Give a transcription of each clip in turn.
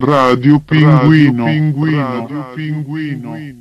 Radio Pinguino. Radio Pinguino.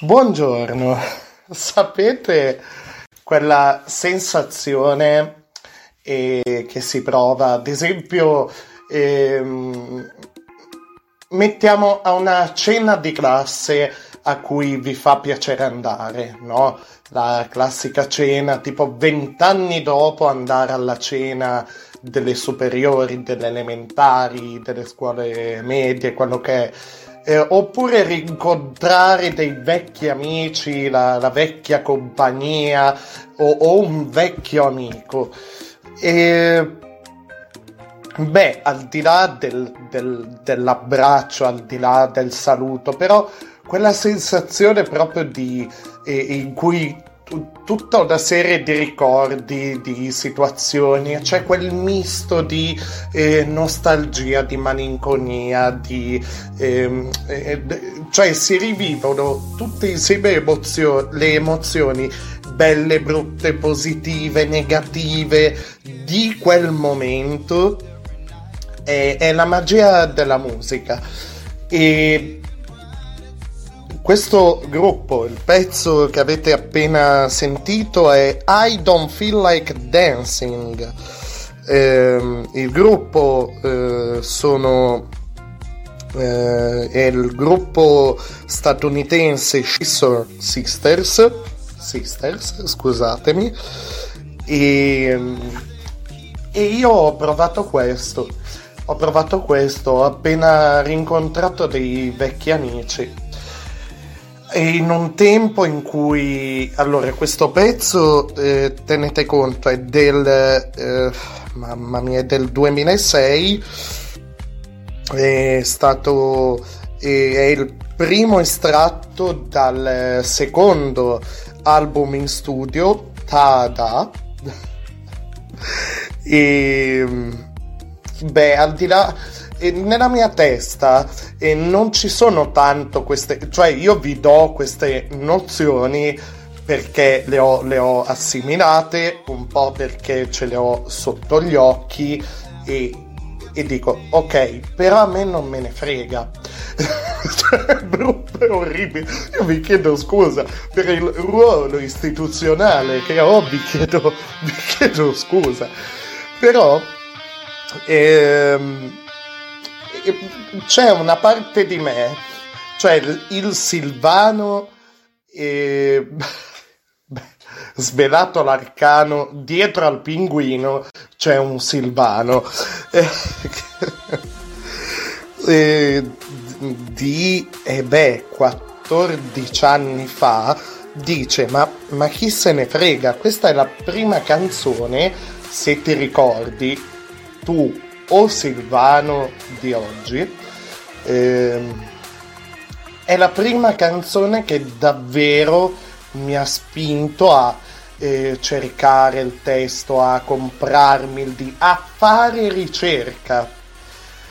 Buongiorno. Sapete quella sensazione e che si prova, ad esempio mettiamo a una cena di classe a cui vi fa piacere andare, no? La classica cena, tipo 20 anni dopo andare alla cena delle superiori, delle elementari, delle scuole medie, quello che è. Oppure rincontrare dei vecchi amici, la vecchia compagnia o un vecchio amico. E, beh, al di là dell'abbraccio, al di là del saluto, però quella sensazione proprio di in cui tutta una serie di ricordi, di situazioni, c'è cioè quel misto di nostalgia, di malinconia, di cioè si rivivono tutte insieme le emozioni belle, brutte, positive, negative di quel momento. È la magia della musica. E questo gruppo, il pezzo che avete appena sentito è I Don't Feel Like Dancing. Il gruppo è il gruppo statunitense Scissor Sisters, scusatemi. E io ho provato questo, ho appena rincontrato dei vecchi amici. E in un tempo in cui, allora, questo pezzo, tenete conto, è del 2006, è il primo estratto dal secondo album in studio, TADA. E beh, al di là, nella mia testa non ci sono tanto queste, cioè io vi do queste nozioni perché le ho assimilate, un po' perché ce le ho sotto gli occhi e dico ok, però a me non me ne frega. È brutto, è orribile. Io vi chiedo scusa per il ruolo istituzionale che ho, vi chiedo scusa, però c'è una parte di me, cioè il Silvano svelato l'arcano, dietro al pinguino c'è un Silvano di 14 anni fa, dice ma chi se ne frega, questa è la prima canzone, se ti ricordi tu o Silvano di oggi, è la prima canzone che davvero mi ha spinto a cercare il testo, a comprarmi il disco, a fare ricerca.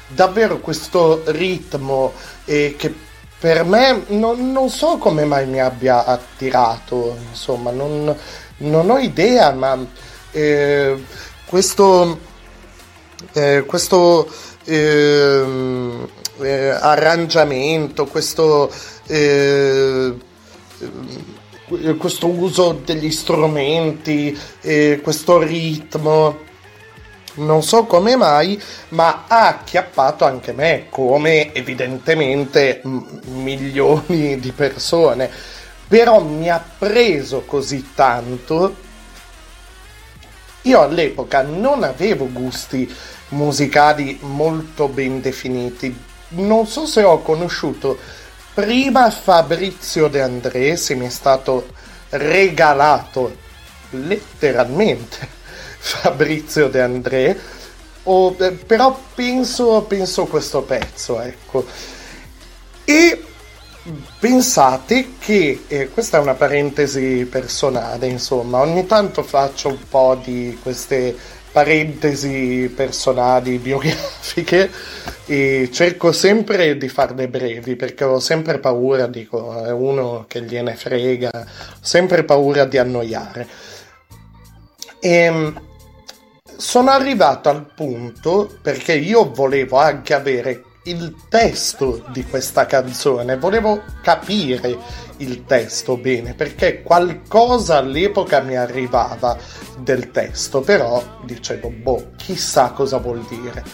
Davvero questo ritmo che per me non so come mai mi abbia attirato, insomma, non ho idea, ma questo arrangiamento, questo uso degli strumenti, questo ritmo, non so come mai, ma ha acchiappato anche me, come evidentemente milioni di persone. Però mi ha preso così tanto. Io all'epoca non avevo gusti musicali molto ben definiti. Non so se ho conosciuto prima Fabrizio De André, se mi è stato regalato letteralmente Fabrizio De André, però penso questo pezzo, ecco. E pensate che, questa è una parentesi personale, insomma, ogni tanto faccio un po' di queste parentesi personali, biografiche, e cerco sempre di farle brevi perché ho sempre paura, dico, è uno che gliene frega, ho sempre paura di annoiare. E sono arrivato al punto, perché io volevo anche avere il testo di questa canzone, volevo capire il testo bene, perché qualcosa all'epoca mi arrivava del testo, però dicevo, chissà cosa vuol dire.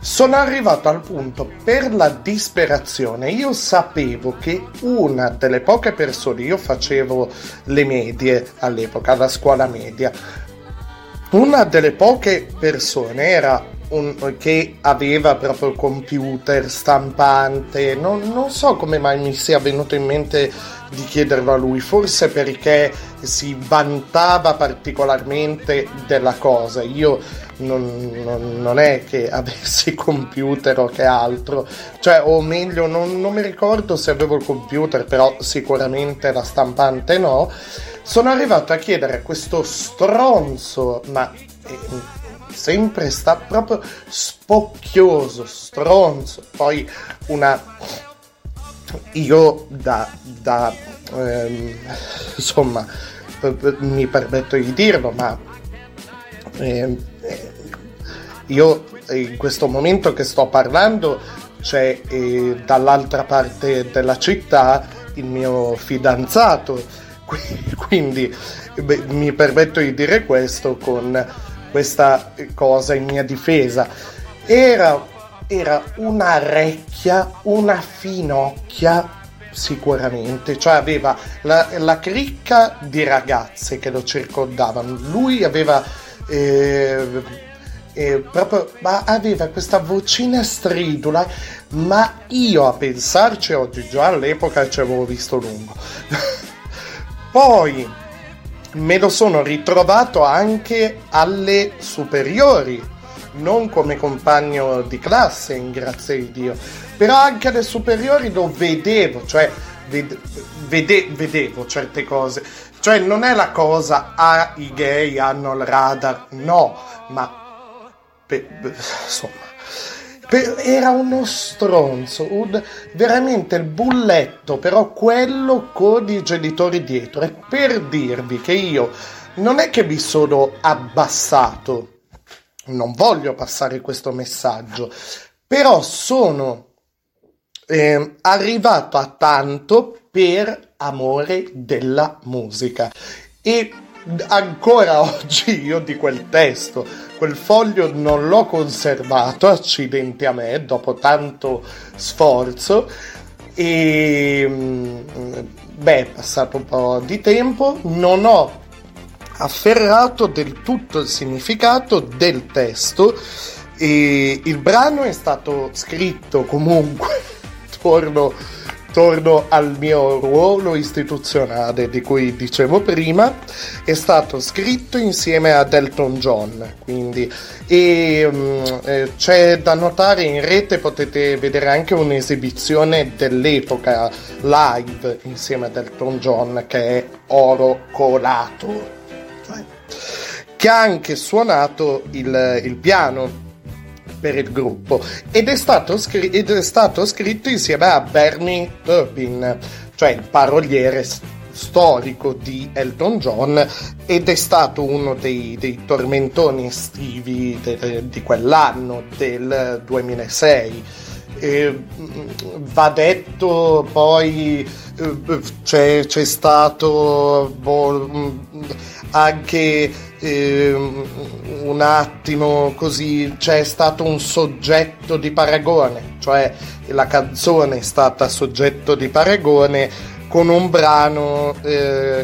Sono arrivato al punto, per la disperazione, io sapevo che una delle poche persone, io facevo le medie all'epoca, la scuola media, una delle poche persone era che aveva proprio computer, stampante, non so come mai mi sia venuto in mente di chiederlo a lui, forse perché si vantava particolarmente della cosa. Io non è che avessi computer o che altro, cioè, o meglio non mi ricordo se avevo il computer, però sicuramente la stampante no. Sono arrivato a chiedere a questo stronzo, ma sempre sta proprio spocchioso, stronzo, poi una... Io insomma, mi permetto di dirlo, ma io in questo momento che sto parlando c'è dall'altra parte della città il mio fidanzato, quindi mi permetto di dire questo con questa cosa in mia difesa. Era una recchia, una finocchia sicuramente, cioè aveva la cricca di ragazze che lo circondavano, lui aveva proprio, ma aveva questa vocina stridula, ma io a pensarci oggi, già all'epoca ci avevo visto lungo. Poi me lo sono ritrovato anche alle superiori, non come compagno di classe, grazie a Dio, però anche alle superiori lo vedevo, cioè vedevo certe cose, cioè non è la cosa i gay hanno il radar, no, ma insomma era uno stronzo, veramente il bulletto, però quello con i genitori dietro. E per dirvi che io non è che mi sono abbassato, non voglio passare questo messaggio, però sono arrivato a tanto per amore della musica. E ancora oggi io di quel testo, quel foglio non l'ho conservato, accidenti a me, dopo tanto sforzo. E è passato un po' di tempo, non ho afferrato del tutto il significato del testo, e il brano è stato scritto comunque torno al mio ruolo istituzionale di cui dicevo prima, è stato scritto insieme ad Elton John, quindi c'è da notare in rete, potete vedere anche un'esibizione dell'epoca live insieme ad Elton John che è oro colato, che ha anche suonato il piano per il gruppo, ed è stato scritto insieme a Bernie Turpin, cioè il paroliere storico di Elton John, ed è stato uno dei tormentoni estivi di quell'anno, del 2006. Va detto poi c'è stato anche un attimo così, c'è stato un soggetto di paragone, cioè la canzone è stata soggetto di paragone con un brano,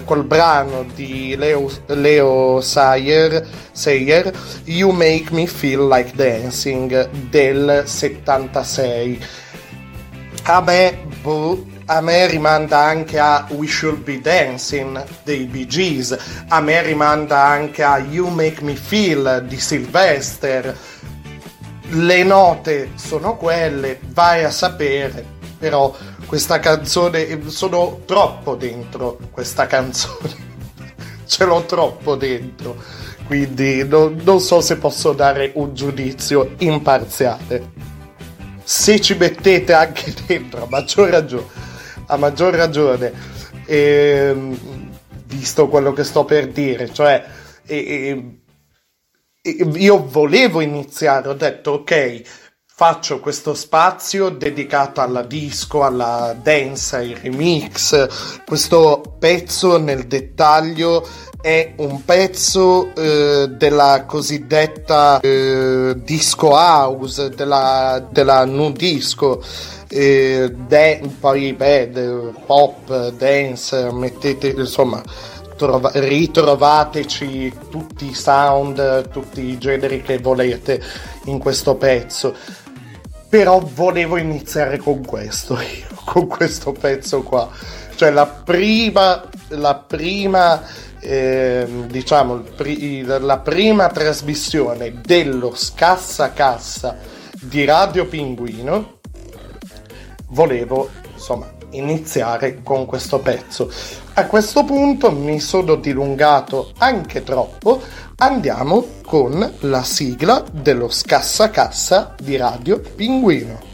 col brano di Leo Sayer, You Make Me Feel Like Dancing del 76. A me rimanda anche a We Should Be Dancing dei Bee Gees, a me rimanda anche a You Make Me Feel di Sylvester. Le note sono quelle, vai a sapere, però questa canzone, sono troppo dentro questa canzone, ce l'ho troppo dentro, quindi non so se posso dare un giudizio imparziale. Se ci mettete anche dentro, a maggior ragione, visto quello che sto per dire, cioè io volevo iniziare, ho detto ok, faccio questo spazio dedicato alla disco, alla dance, ai remix. Questo pezzo nel dettaglio è un pezzo della cosiddetta disco house, della nu disco, poi pop, dance, mettete, insomma, ritrovateci tutti i sound, tutti i generi che volete in questo pezzo. Però volevo iniziare con questo, io, con questo pezzo qua, cioè la prima trasmissione dello SCASSA-CASSA di Radio Pinguino. Volevo, insomma, iniziare con questo pezzo. A questo punto mi sono dilungato anche troppo, andiamo con la sigla dello SCASSA-CASSA di Radio Pinguino.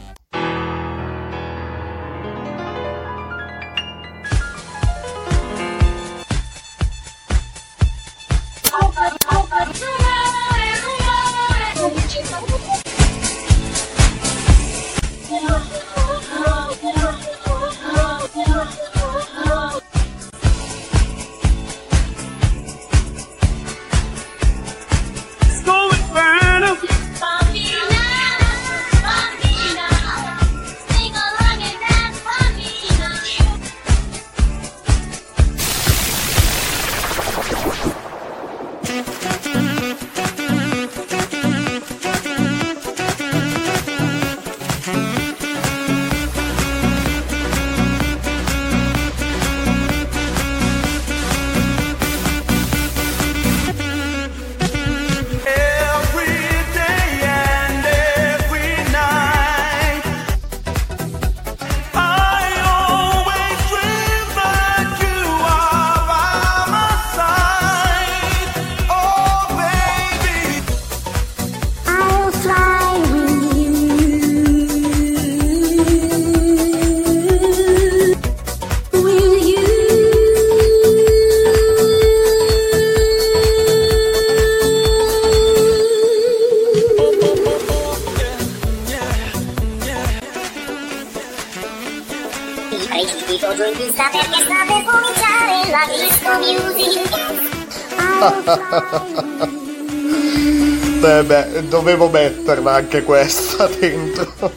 Beh, dovevo metterla anche questa dentro.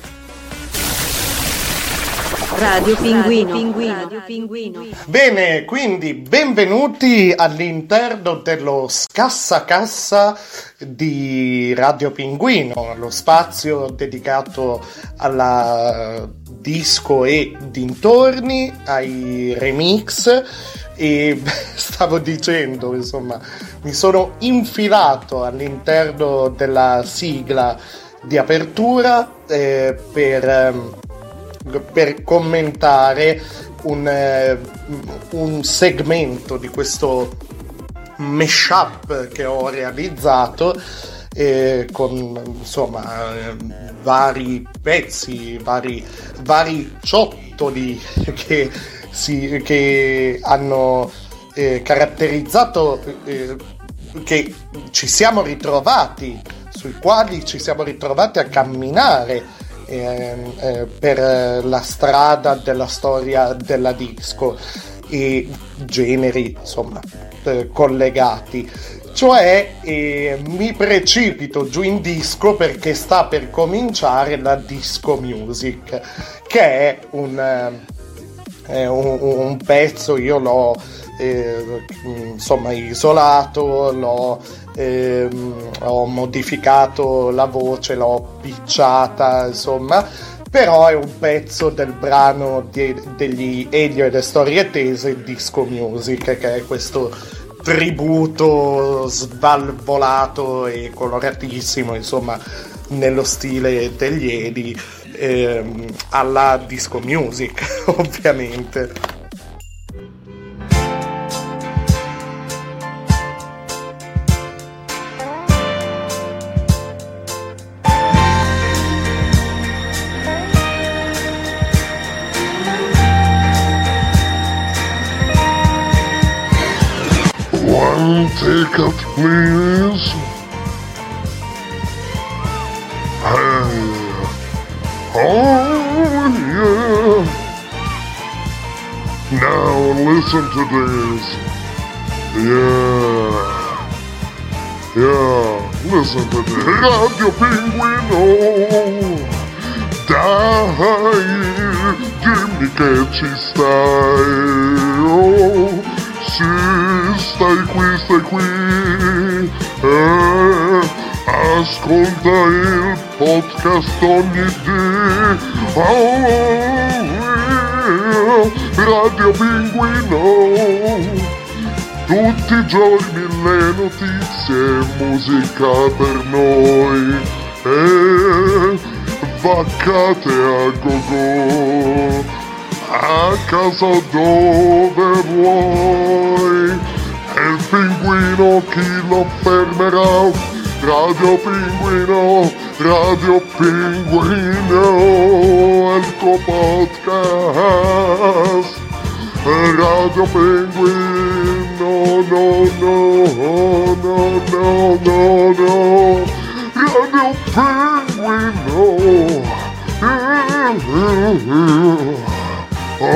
Radio Pinguino. Radio Pinguino. Bene, quindi benvenuti all'interno dello SCASSA-CASSA di Radio Pinguino, lo spazio dedicato alla disco e dintorni, ai remix. E stavo dicendo, insomma, mi sono infilato all'interno della sigla di apertura per commentare un segmento di questo mashup che ho realizzato con, insomma, vari pezzi, vari ciottoli che hanno caratterizzato, che ci siamo ritrovati, sui quali ci siamo ritrovati a camminare per la strada della storia della disco, e generi, insomma, collegati. Cioè, mi precipito giù in disco perché sta per cominciare la disco music, che è un pezzo, io l'ho isolato, ho modificato la voce, l'ho picciata, insomma, però è un pezzo del brano degli Elio e le Storie Tese, Disco Music, che è questo tributo svalvolato e coloratissimo, insomma, nello stile degli Eli, alla disco music, ovviamente. One take up, please. Oh yeah! Now listen to this. Yeah, yeah. Listen to this. Radio Pinguino, dai, dimmi che ci stai. Oh, sì, stai qui. Ascolta il podcast ogni dì. Oh, Radio Pinguino, tutti i giorni le notizie e musica per noi, e vaccate a go-go, a casa dove vuoi, e il pinguino chi lo fermerà? Radio Pinguino, è il tuo podcast. Radio Pinguino, no. Radio Pinguino. Oh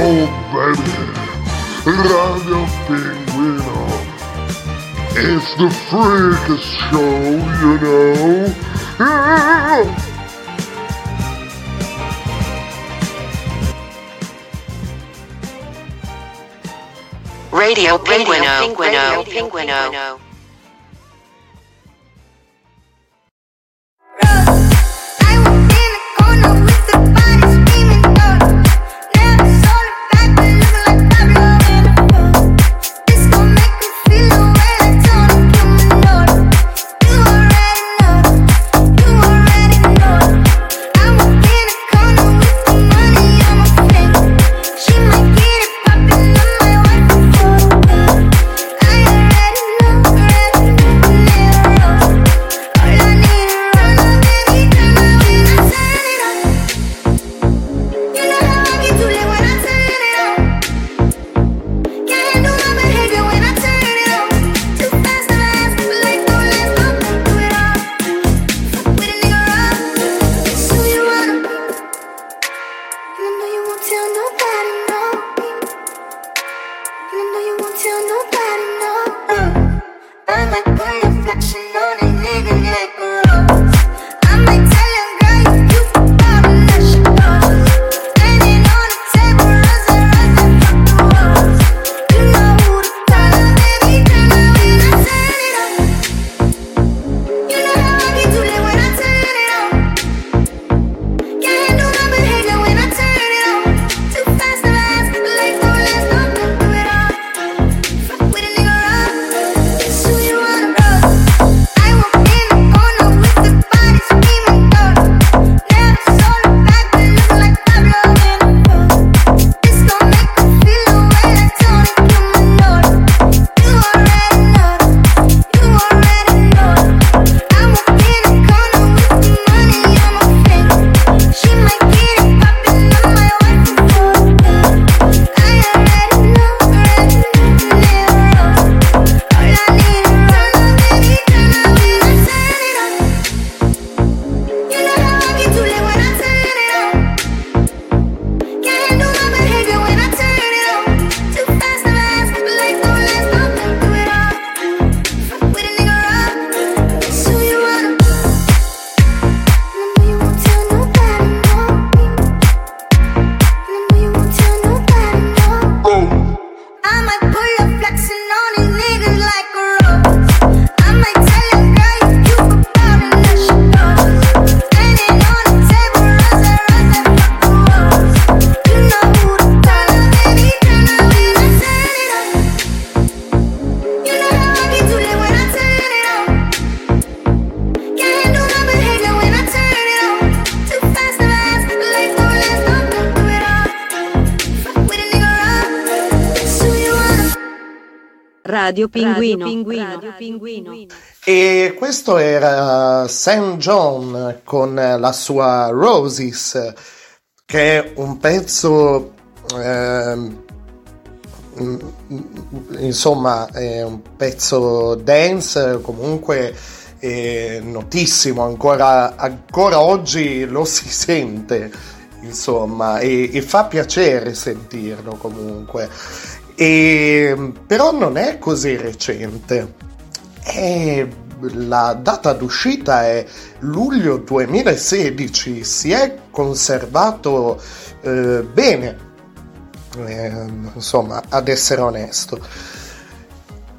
baby, Radio Pinguino. It's the freak show, you know. Radio Pinguino. Radio Pinguino. E questo era Sam John con la sua Roses, che è un pezzo insomma è un pezzo dance, comunque è notissimo, ancora oggi lo si sente, insomma, e fa piacere sentirlo comunque. Però non è così recente. La data d'uscita è luglio 2016, si è conservato bene, insomma, ad essere onesto.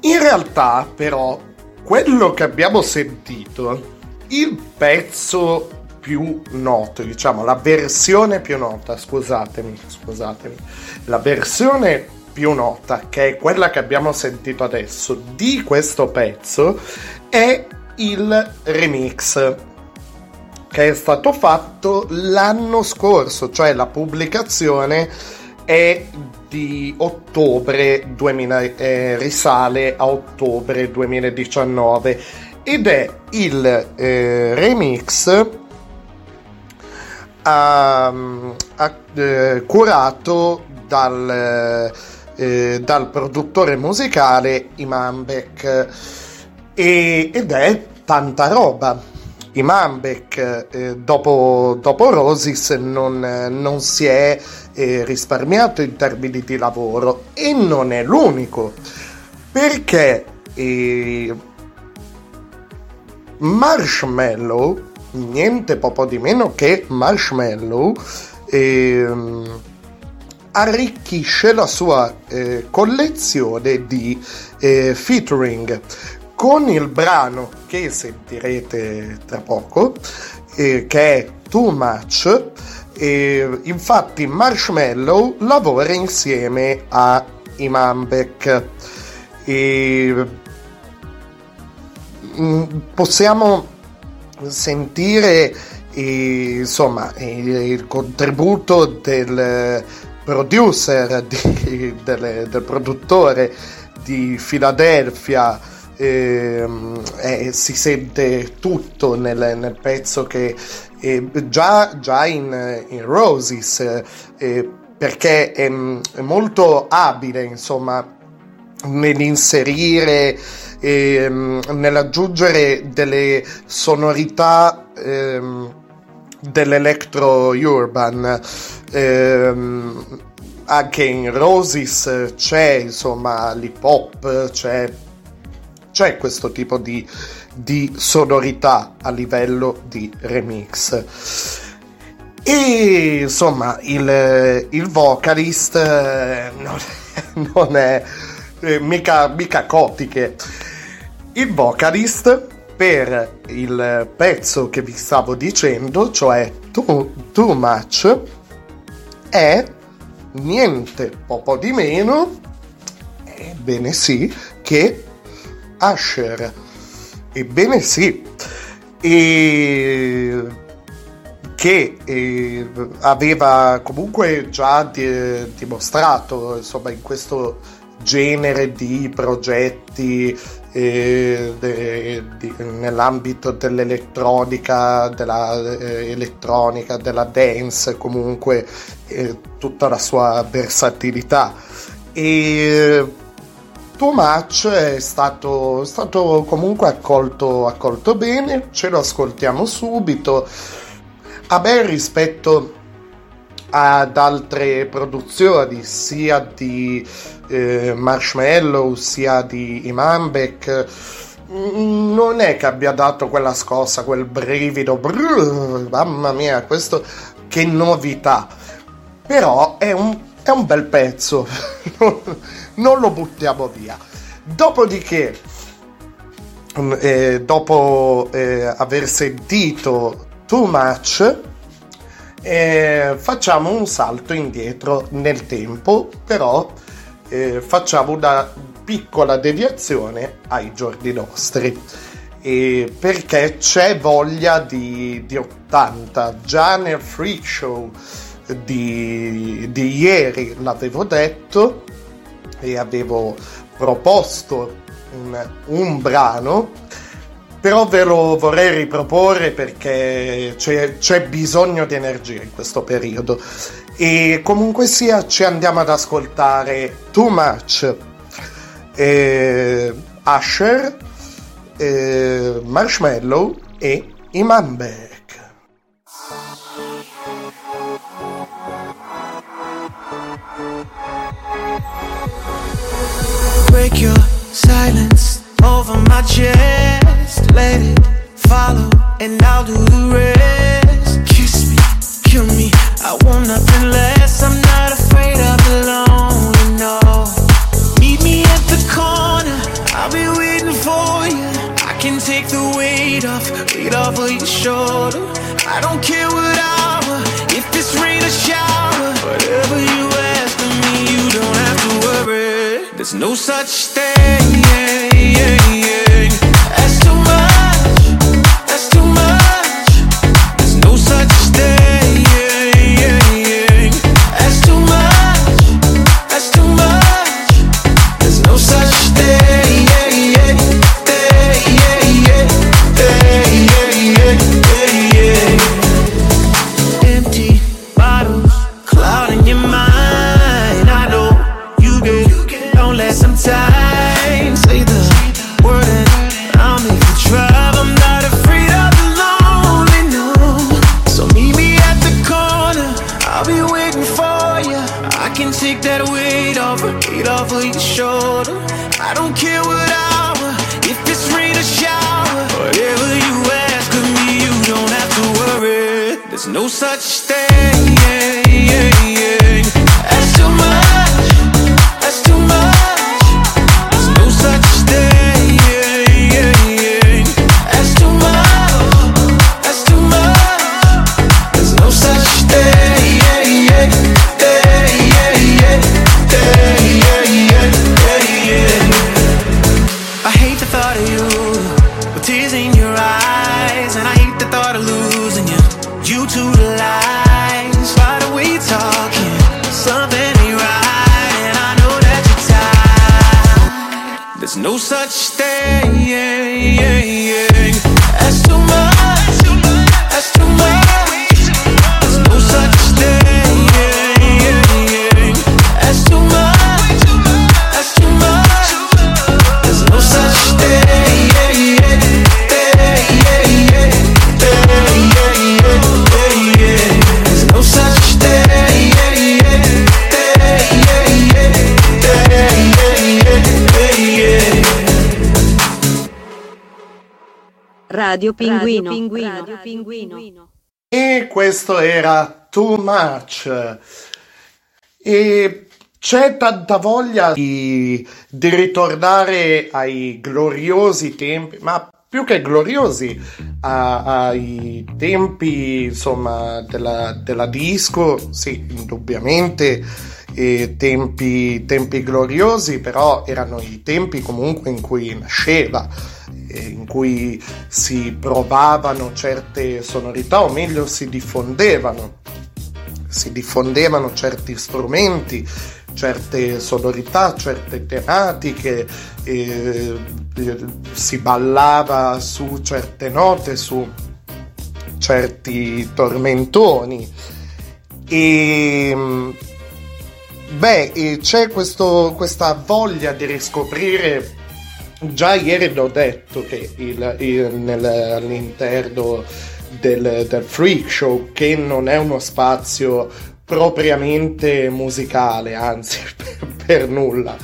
In realtà, però, quello che abbiamo sentito, il pezzo più noto, diciamo, la versione più nota, scusatemi, la versione più nota, che è quella che abbiamo sentito adesso, di questo pezzo, è il remix che è stato fatto l'anno scorso, cioè la pubblicazione è di ottobre 2000, risale a ottobre 2019, ed è il remix curato dal produttore musicale Imanbeck, ed è tanta roba. Imanbeck dopo Roses non si è risparmiato in termini di lavoro, e non è l'unico, perché Marshmello, niente poco di meno che Marshmello, arricchisce la sua collezione di featuring con il brano che sentirete tra poco, che è Too Much. Infatti Marshmello lavora insieme a Imanbeck. Possiamo sentire insomma il contributo del producer, del produttore di Philadelphia, si sente tutto nel pezzo che già in Roses, perché è molto abile, insomma, nell'inserire, nell'aggiungere delle sonorità dell'electro urban. Anche in Roses c'è, insomma, l'hip hop, c'è questo tipo di sonorità a livello di remix. E insomma il vocalist non è mica cotiche. Il vocalist per il pezzo che vi stavo dicendo, cioè Too Much, è niente poco di meno, ebbene sì, che Asher. Ebbene sì, che aveva comunque già dimostrato, insomma, in questo genere di progetti nell'ambito dell'elettronica, della dance, comunque tutta la sua versatilità. E Too Much è stato comunque accolto bene, ce lo ascoltiamo subito. A me, rispetto ad altre produzioni, sia di Marshmello sia di Imanbeck, non è che abbia dato quella scossa, quel brivido, mamma mia, questo che novità, però è un bel pezzo, non lo buttiamo via. Dopodiché, dopo aver sentito Too Much, facciamo un salto indietro nel tempo, però facciamo una piccola deviazione ai giorni nostri, perché c'è voglia di 80. Già nel freak show di ieri l'avevo detto e avevo proposto un brano, però ve lo vorrei riproporre perché c'è bisogno di energia in questo periodo. E comunque sia, ci andiamo ad ascoltare Too Much, Asher, Marshmello e Imanbeck. Break your silence over my chest. Let it follow and I'll do the rest. Kiss me, kill me, I want nothing less. I'm not afraid of the lonely, no. Meet me at the corner, I'll be waiting for you. I can take the weight off of your shoulder. I don't care what hour, if it's rain or shower. Whatever you ask of me, you don't have to worry. There's no such thing as too much. Radio Pinguino. E questo era Too Much. E c'è tanta voglia di ritornare ai gloriosi tempi, ma più che gloriosi, ai tempi, insomma, della disco. Sì, indubbiamente tempi gloriosi, però erano i tempi comunque in cui nasceva, in cui si provavano certe sonorità, o meglio si diffondevano certi strumenti, certe sonorità, certe tematiche, si ballava su certe note, su certi tormentoni. E beh, c'è questa voglia di riscoprire. Già ieri l'ho detto che all'interno del Freak Show, che non è uno spazio propriamente musicale, anzi per nulla,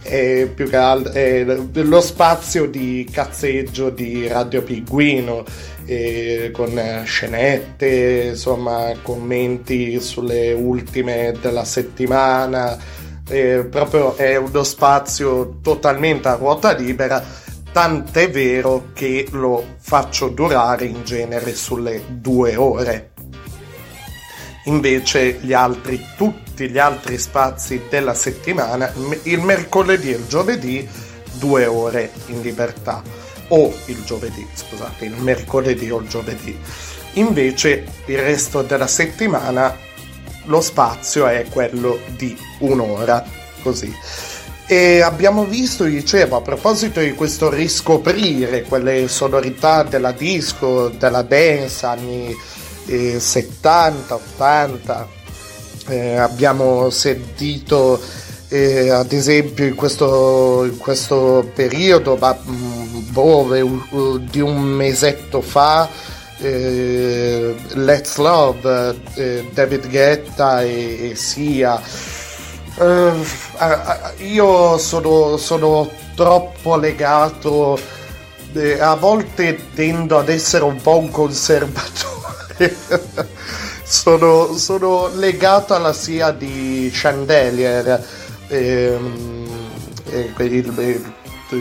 è più che altro lo spazio di cazzeggio di Radio Pinguino, con scenette, insomma, commenti sulle ultime della settimana. Proprio è uno spazio totalmente a ruota libera, tant'è vero che lo faccio durare in genere sulle 2 ore. Invece tutti gli altri spazi della settimana, il mercoledì e il giovedì, 2 ore in libertà, o il giovedì, scusate, il mercoledì o il giovedì. Invece il resto della settimana lo spazio è quello di 1 ora, così. E abbiamo visto, dicevo, a proposito di questo riscoprire quelle sonorità della disco, della dance anni 70, 80, abbiamo sentito ad esempio in questo periodo, di un mesetto fa, Let's Love, David Guetta e Sia. Io sono troppo legato, a volte tendo ad essere un po' un conservatore. sono legato alla Sia di Chandelier, il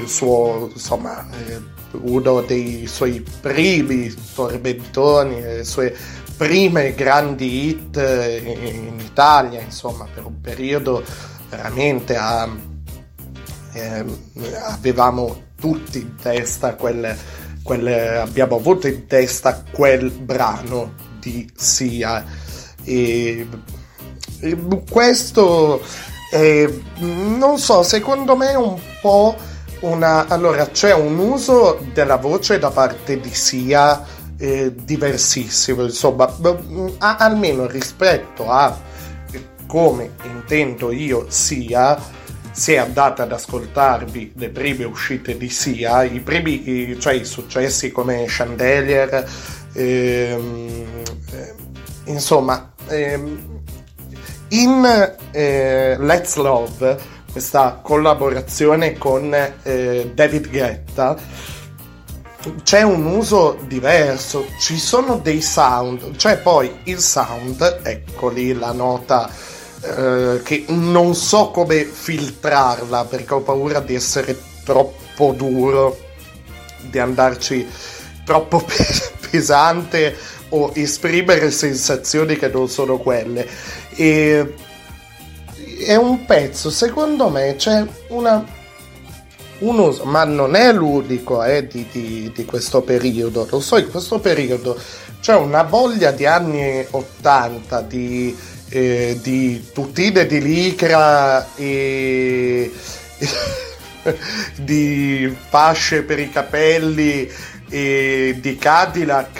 suo, insomma, uno dei suoi primi tormentoni, le sue prime grandi hit in Italia, insomma, per un periodo veramente avevamo tutti in testa abbiamo avuto in testa quel brano di Sia, e questo non so, secondo me è un po' allora c'è un uso della voce da parte di Sia diversissimo, insomma, almeno rispetto a come intendo io Sia. Se andate ad ascoltarvi le prime uscite di Sia, i successi come Chandelier, insomma, in Let's Love, questa collaborazione con David Guetta, c'è un uso diverso, ci sono dei sound, cioè poi il sound, eccoli la nota, che non so come filtrarla perché ho paura di essere troppo duro, di andarci troppo pesante o esprimere sensazioni che non sono quelle. E è un pezzo, secondo me c'è un uso, ma non è l'unico di questo periodo, lo so, in questo periodo c'è una voglia di anni 80 di tutine di licra e di fasce per i capelli e di Cadillac,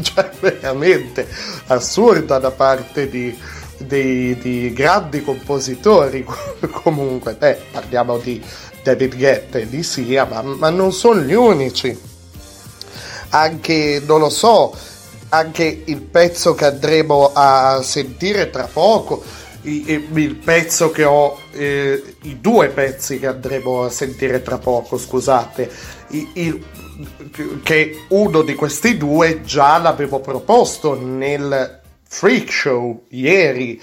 cioè veramente assurda da parte di grandi compositori. Comunque, parliamo di David Guetta e di Sia, ma non sono gli unici. Anche, non lo so, anche il pezzo che andremo a sentire tra poco, il pezzo che ho, i due pezzi che andremo a sentire tra poco, scusate, che uno di questi due già l'avevo proposto nel Freak Show ieri,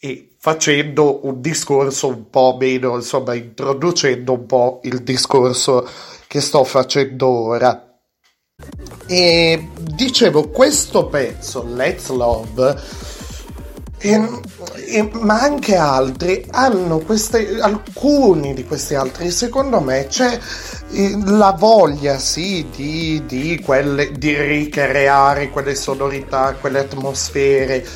e facendo un discorso un po' meno, insomma, introducendo un po' il discorso che sto facendo ora. E dicevo, questo pezzo Let's Love, ma anche altri hanno alcuni di questi altri, secondo me c'è la voglia di ricreare quelle sonorità, quelle atmosfere.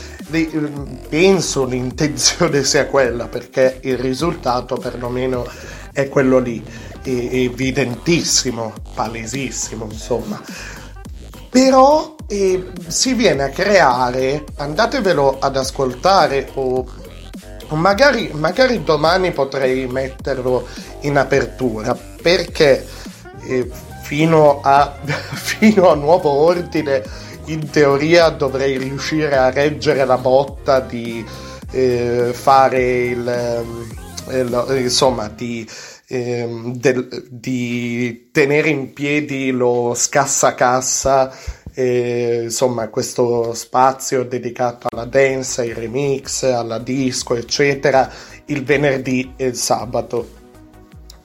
Penso l'intenzione sia quella, perché il risultato perlomeno è quello lì, evidentissimo, palesissimo, insomma. Però si viene a creare, andatevelo ad ascoltare, o magari domani potrei metterlo in apertura, perché fino a nuovo ordine in teoria dovrei riuscire a reggere la botta di fare insomma, di tenere in piedi lo SCASSA-CASSA, insomma, questo spazio dedicato alla dance, ai remix, alla disco, eccetera, il venerdì e il sabato.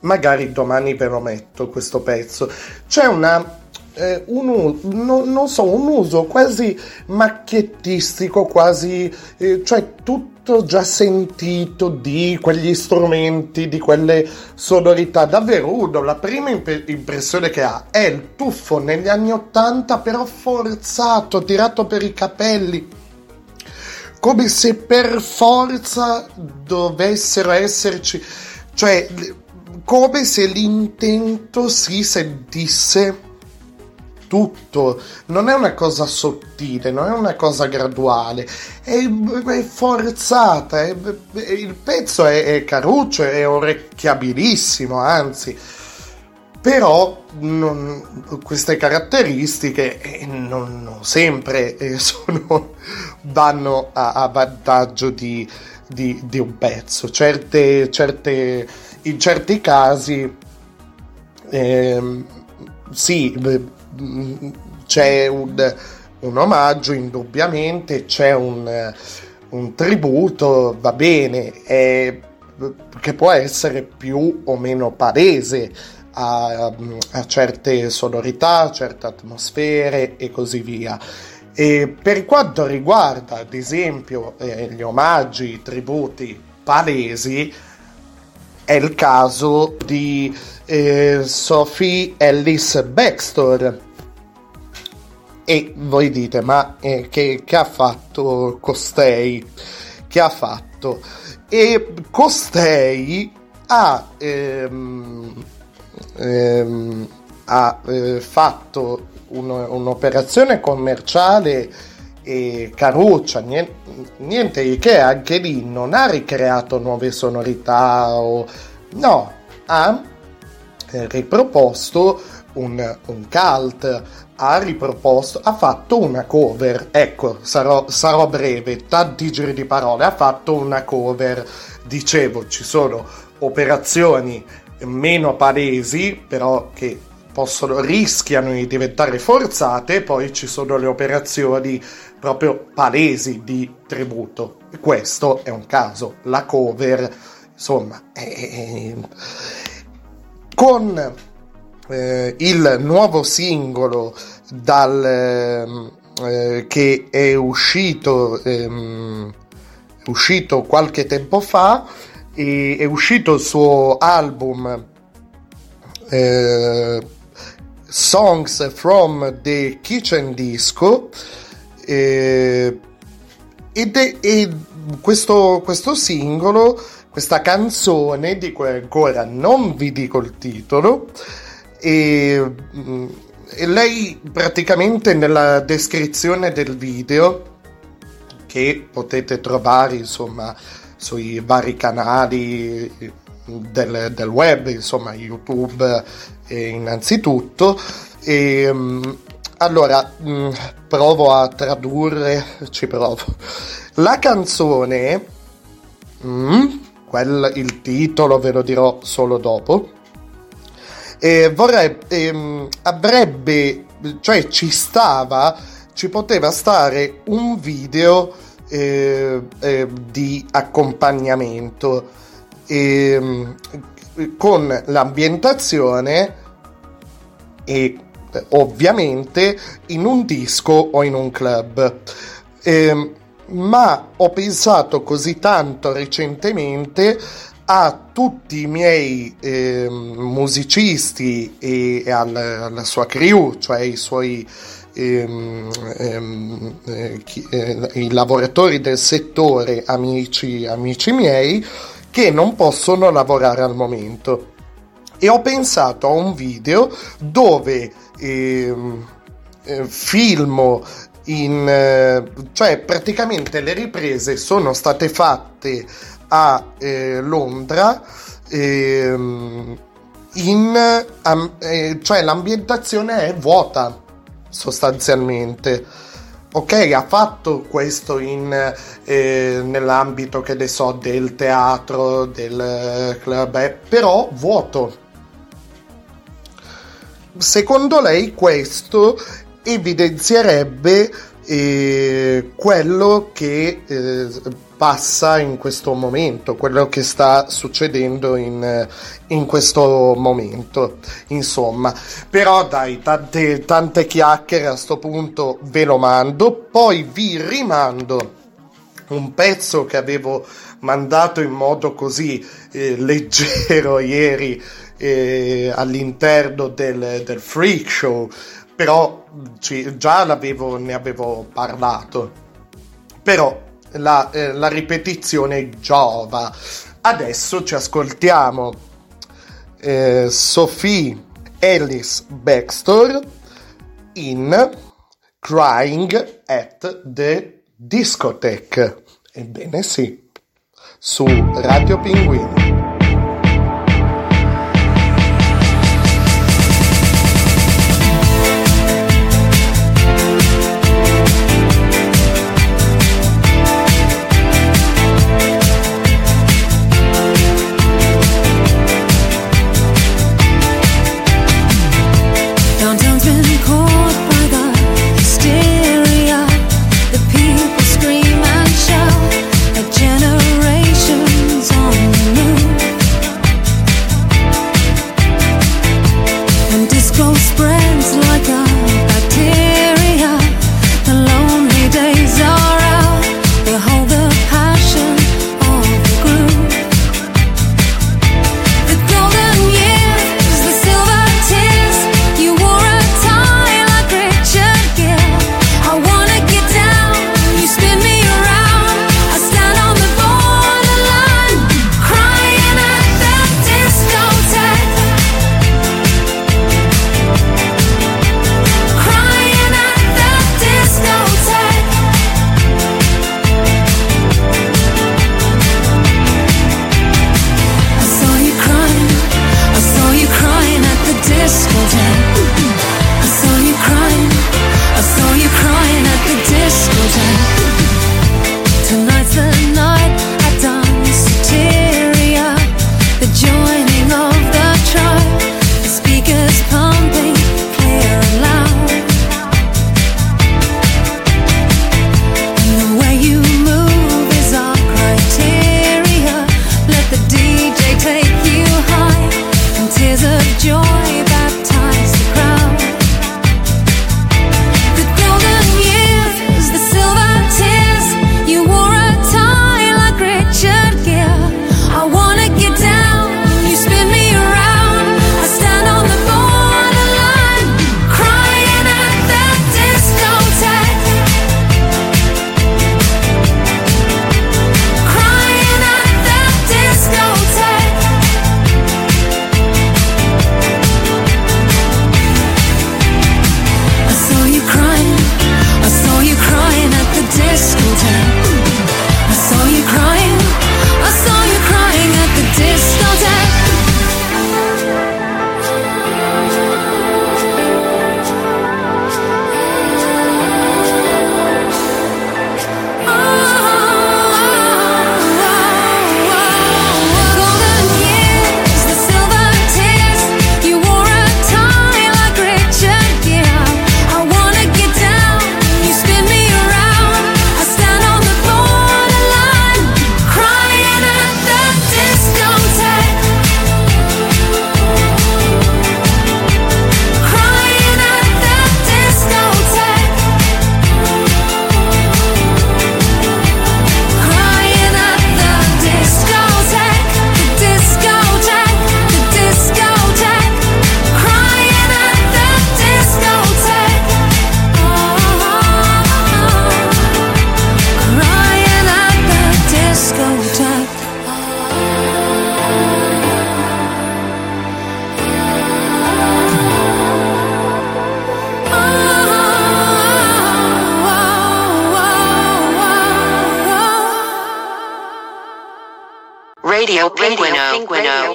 Magari domani ve lo metto questo pezzo. C'è un uso quasi macchiettistico, quasi cioè tutto già sentito di quegli strumenti, di quelle sonorità. Davvero uno, la prima impressione che ha è il tuffo negli anni 80, però forzato, tirato per i capelli, come se per forza dovessero esserci, cioè come se l'intento si sentisse tutto, non è una cosa sottile, non è una cosa graduale, è forzata, il pezzo è caruccio, è orecchiabilissimo, anzi, però queste caratteristiche non sempre vanno a vantaggio di un pezzo. In certi casi sì, c'è un omaggio, indubbiamente c'è un tributo, va bene, che può essere più o meno palese a certe sonorità, a certe atmosfere e così via. E per quanto riguarda, ad esempio, gli omaggi, i tributi palesi, è il caso di Sophie Ellis-Bextor. E voi dite, ma che ha fatto costei? Che ha fatto? E costei ha fatto un'operazione commerciale e caruccia, niente che anche lì non ha ricreato nuove sonorità, no, ha riproposto un cult, ha fatto una cover, ecco, sarò breve, tanti giri di parole, ha fatto una cover. Dicevo, ci sono operazioni meno palesi, però che rischiano di diventare forzate, poi ci sono le operazioni proprio palesi di tributo. Questo è un caso, la cover, insomma. Con il nuovo singolo che è uscito qualche tempo fa, è uscito il suo album Songs from the Kitchen Disco, ed è questo singolo, questa canzone di cui ancora non vi dico il titolo, e lei praticamente nella descrizione del video, che potete trovare insomma sui vari canali del web, insomma YouTube innanzitutto, allora provo a tradurre, ci provo. La canzone, il titolo ve lo dirò solo dopo, ci poteva stare un video di accompagnamento con l'ambientazione e ovviamente in un disco o in un club, ma ho pensato così tanto recentemente a tutti i miei musicisti e alla sua crew, cioè i suoi i lavoratori del settore, amici miei, che non possono lavorare al momento, e ho pensato a un video dove filmo cioè praticamente le riprese sono state fatte a Londra, cioè l'ambientazione è vuota sostanzialmente. Ok, ha fatto questo nell'ambito, che ne so, del teatro, del club, però vuoto. Secondo lei questo evidenzierebbe quello che passa in questo momento, quello che sta succedendo in questo momento, insomma. Però dai, tante chiacchiere, a sto punto ve lo mando. Poi vi rimando un pezzo che avevo mandato in modo così leggero ieri all'interno del Freak Show, però già ne avevo parlato, però la ripetizione giova. Adesso ci ascoltiamo Sophie Ellis-Bextor in Crying at the Discotheque. Ebbene sì, su Radio Pinguino.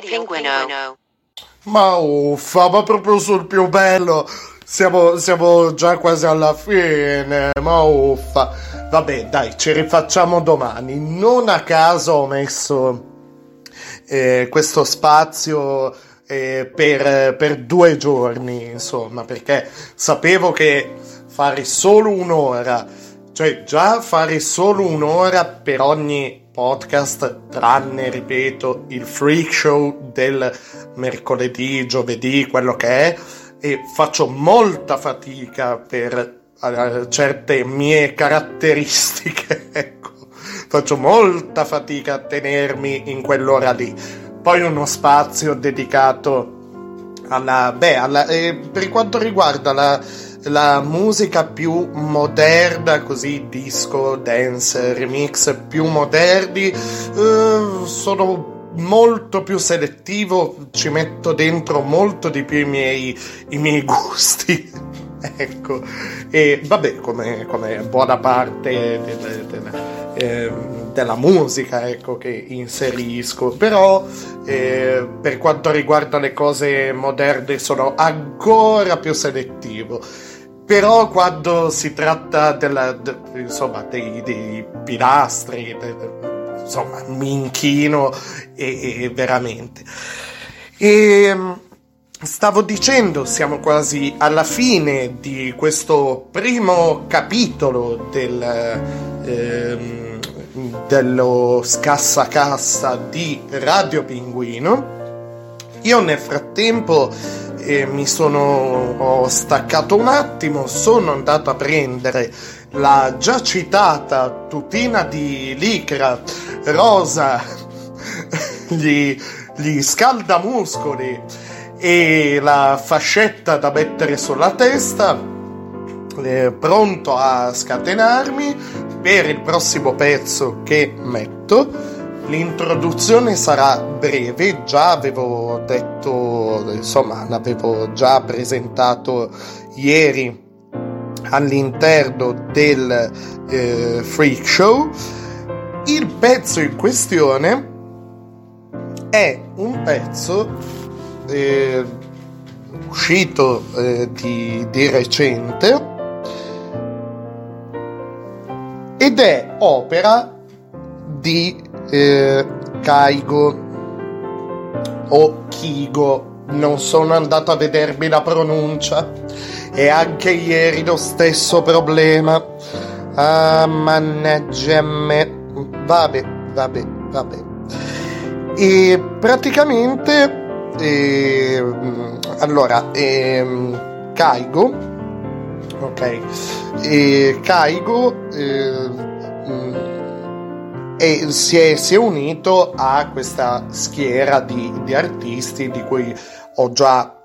Pinguino. Ma uffa, ma proprio sul più bello. Siamo già quasi alla fine. Ma uffa. Vabbè, dai, ci rifacciamo domani. Non a caso ho messo questo spazio per 2 giorni, insomma, perché sapevo che fare solo un'ora, cioè già fare solo un'ora per ogni podcast, tranne, ripeto, il freak show del mercoledì, giovedì, quello che è, e faccio molta fatica per certe mie caratteristiche, ecco, faccio molta fatica a tenermi in quell'ora lì. Poi uno spazio dedicato alla per quanto riguarda la musica più moderna, così disco, dance, remix più moderni, sono molto più selettivo, ci metto dentro molto di più i miei gusti Ecco, e vabbè, come buona parte della musica, ecco, che inserisco, però per quanto riguarda le cose moderne sono ancora più selettivo. Però quando si tratta insomma dei pilastri, insomma mi inchino e veramente. E stavo dicendo, siamo quasi alla fine di questo primo capitolo dello scassa-cassa di Radio Pinguino. Io nel frattempo ho staccato un attimo, sono andato a prendere la già citata tutina di licra rosa, gli scaldamuscoli e la fascetta da mettere sulla testa, pronto a scatenarmi per il prossimo pezzo che metto. L'introduzione sarà breve, già avevo detto, insomma, l'avevo già presentato ieri all'interno del Freak Show. Il pezzo in questione è un pezzo uscito di recente ed è opera di Kygo o Kygo, non sono andato a vedermi la pronuncia, e anche ieri lo stesso problema. Ah, mannaggia me. Vabbè. E praticamente Kygo, ok, Kygo e si è unito a questa schiera di artisti di cui ho già,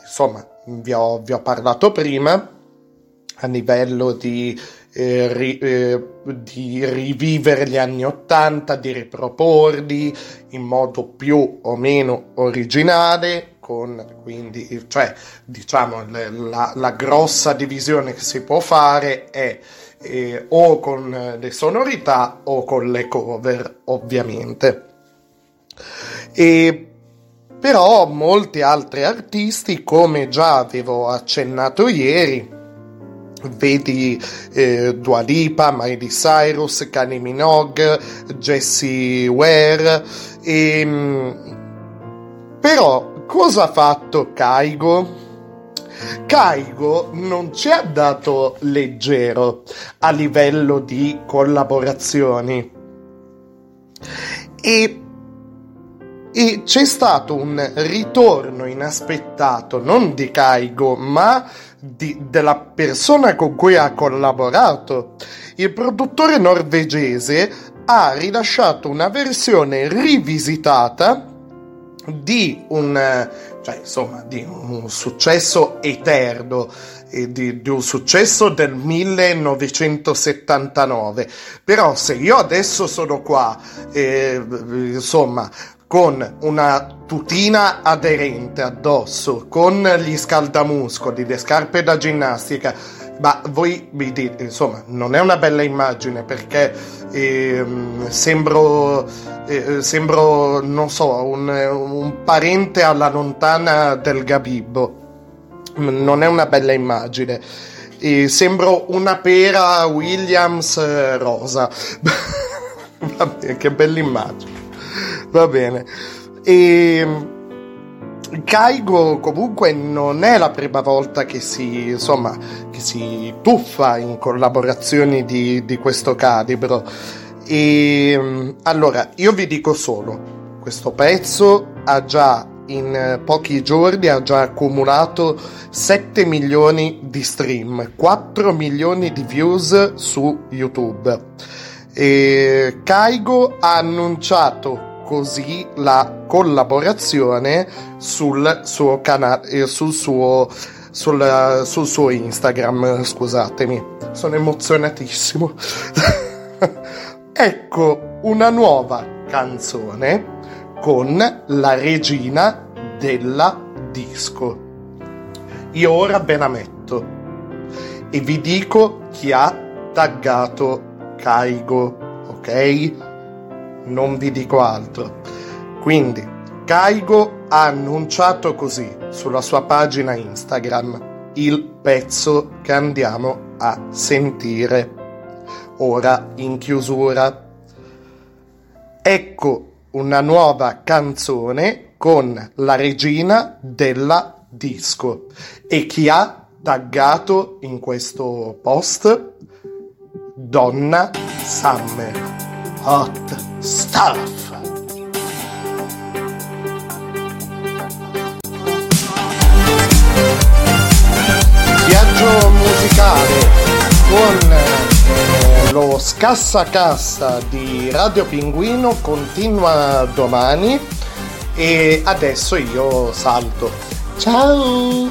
insomma, vi ho parlato prima a livello di rivivere gli anni '80, di riproporli in modo più o meno originale, con quindi, cioè, diciamo, la grossa divisione che si può fare è o con le sonorità o con le cover, ovviamente. E però molti altri artisti, come già avevo accennato ieri, vedi Dua Lipa, Miley Cyrus, Kylie Minogue, Jessie Ware. Però cosa ha fatto Kygo? Kygo non ci ha dato leggero a livello di collaborazioni, e c'è stato un ritorno inaspettato, non di Kygo ma della persona con cui ha collaborato. Il produttore norvegese ha rilasciato una versione rivisitata di un successo eterno, di un successo del 1979. Però se io adesso sono qua, insomma, con una tutina aderente addosso, con gli scaldamuscoli, le scarpe da ginnastica, ma voi mi dite, insomma, non è una bella immagine, perché sembro non so, un parente alla lontana del Gabibbo. Non è una bella immagine, sembro una pera Williams rosa. Vabbè, che bella immagine. Va bene. E Kygo comunque non è la prima volta che si tuffa in collaborazioni di questo calibro. E allora io vi dico solo, questo pezzo in pochi giorni ha già accumulato 7 milioni di stream, 4 milioni di views su YouTube. E Kygo ha annunciato così la collaborazione sul suo canale, sul suo Instagram. Scusatemi, sono emozionatissimo. Ecco una nuova canzone con la regina della disco. Io ora ve la metto. e vi dico chi ha taggato Kygo, ok? Non vi dico altro. Quindi Kygo ha annunciato così sulla sua pagina Instagram il pezzo che andiamo a sentire ora in chiusura. Ecco una nuova canzone con la regina della disco. E chi ha taggato in questo post? Donna Summer. Hot stuff! Viaggio musicale con... Lo scassa-cassa di Radio Pinguino continua domani e adesso io salto. Ciao!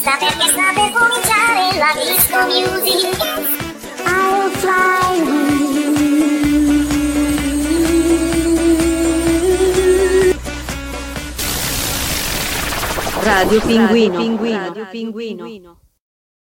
pista perché sta per cominciare la disco music. I'll fly with you. Radio Pinguino.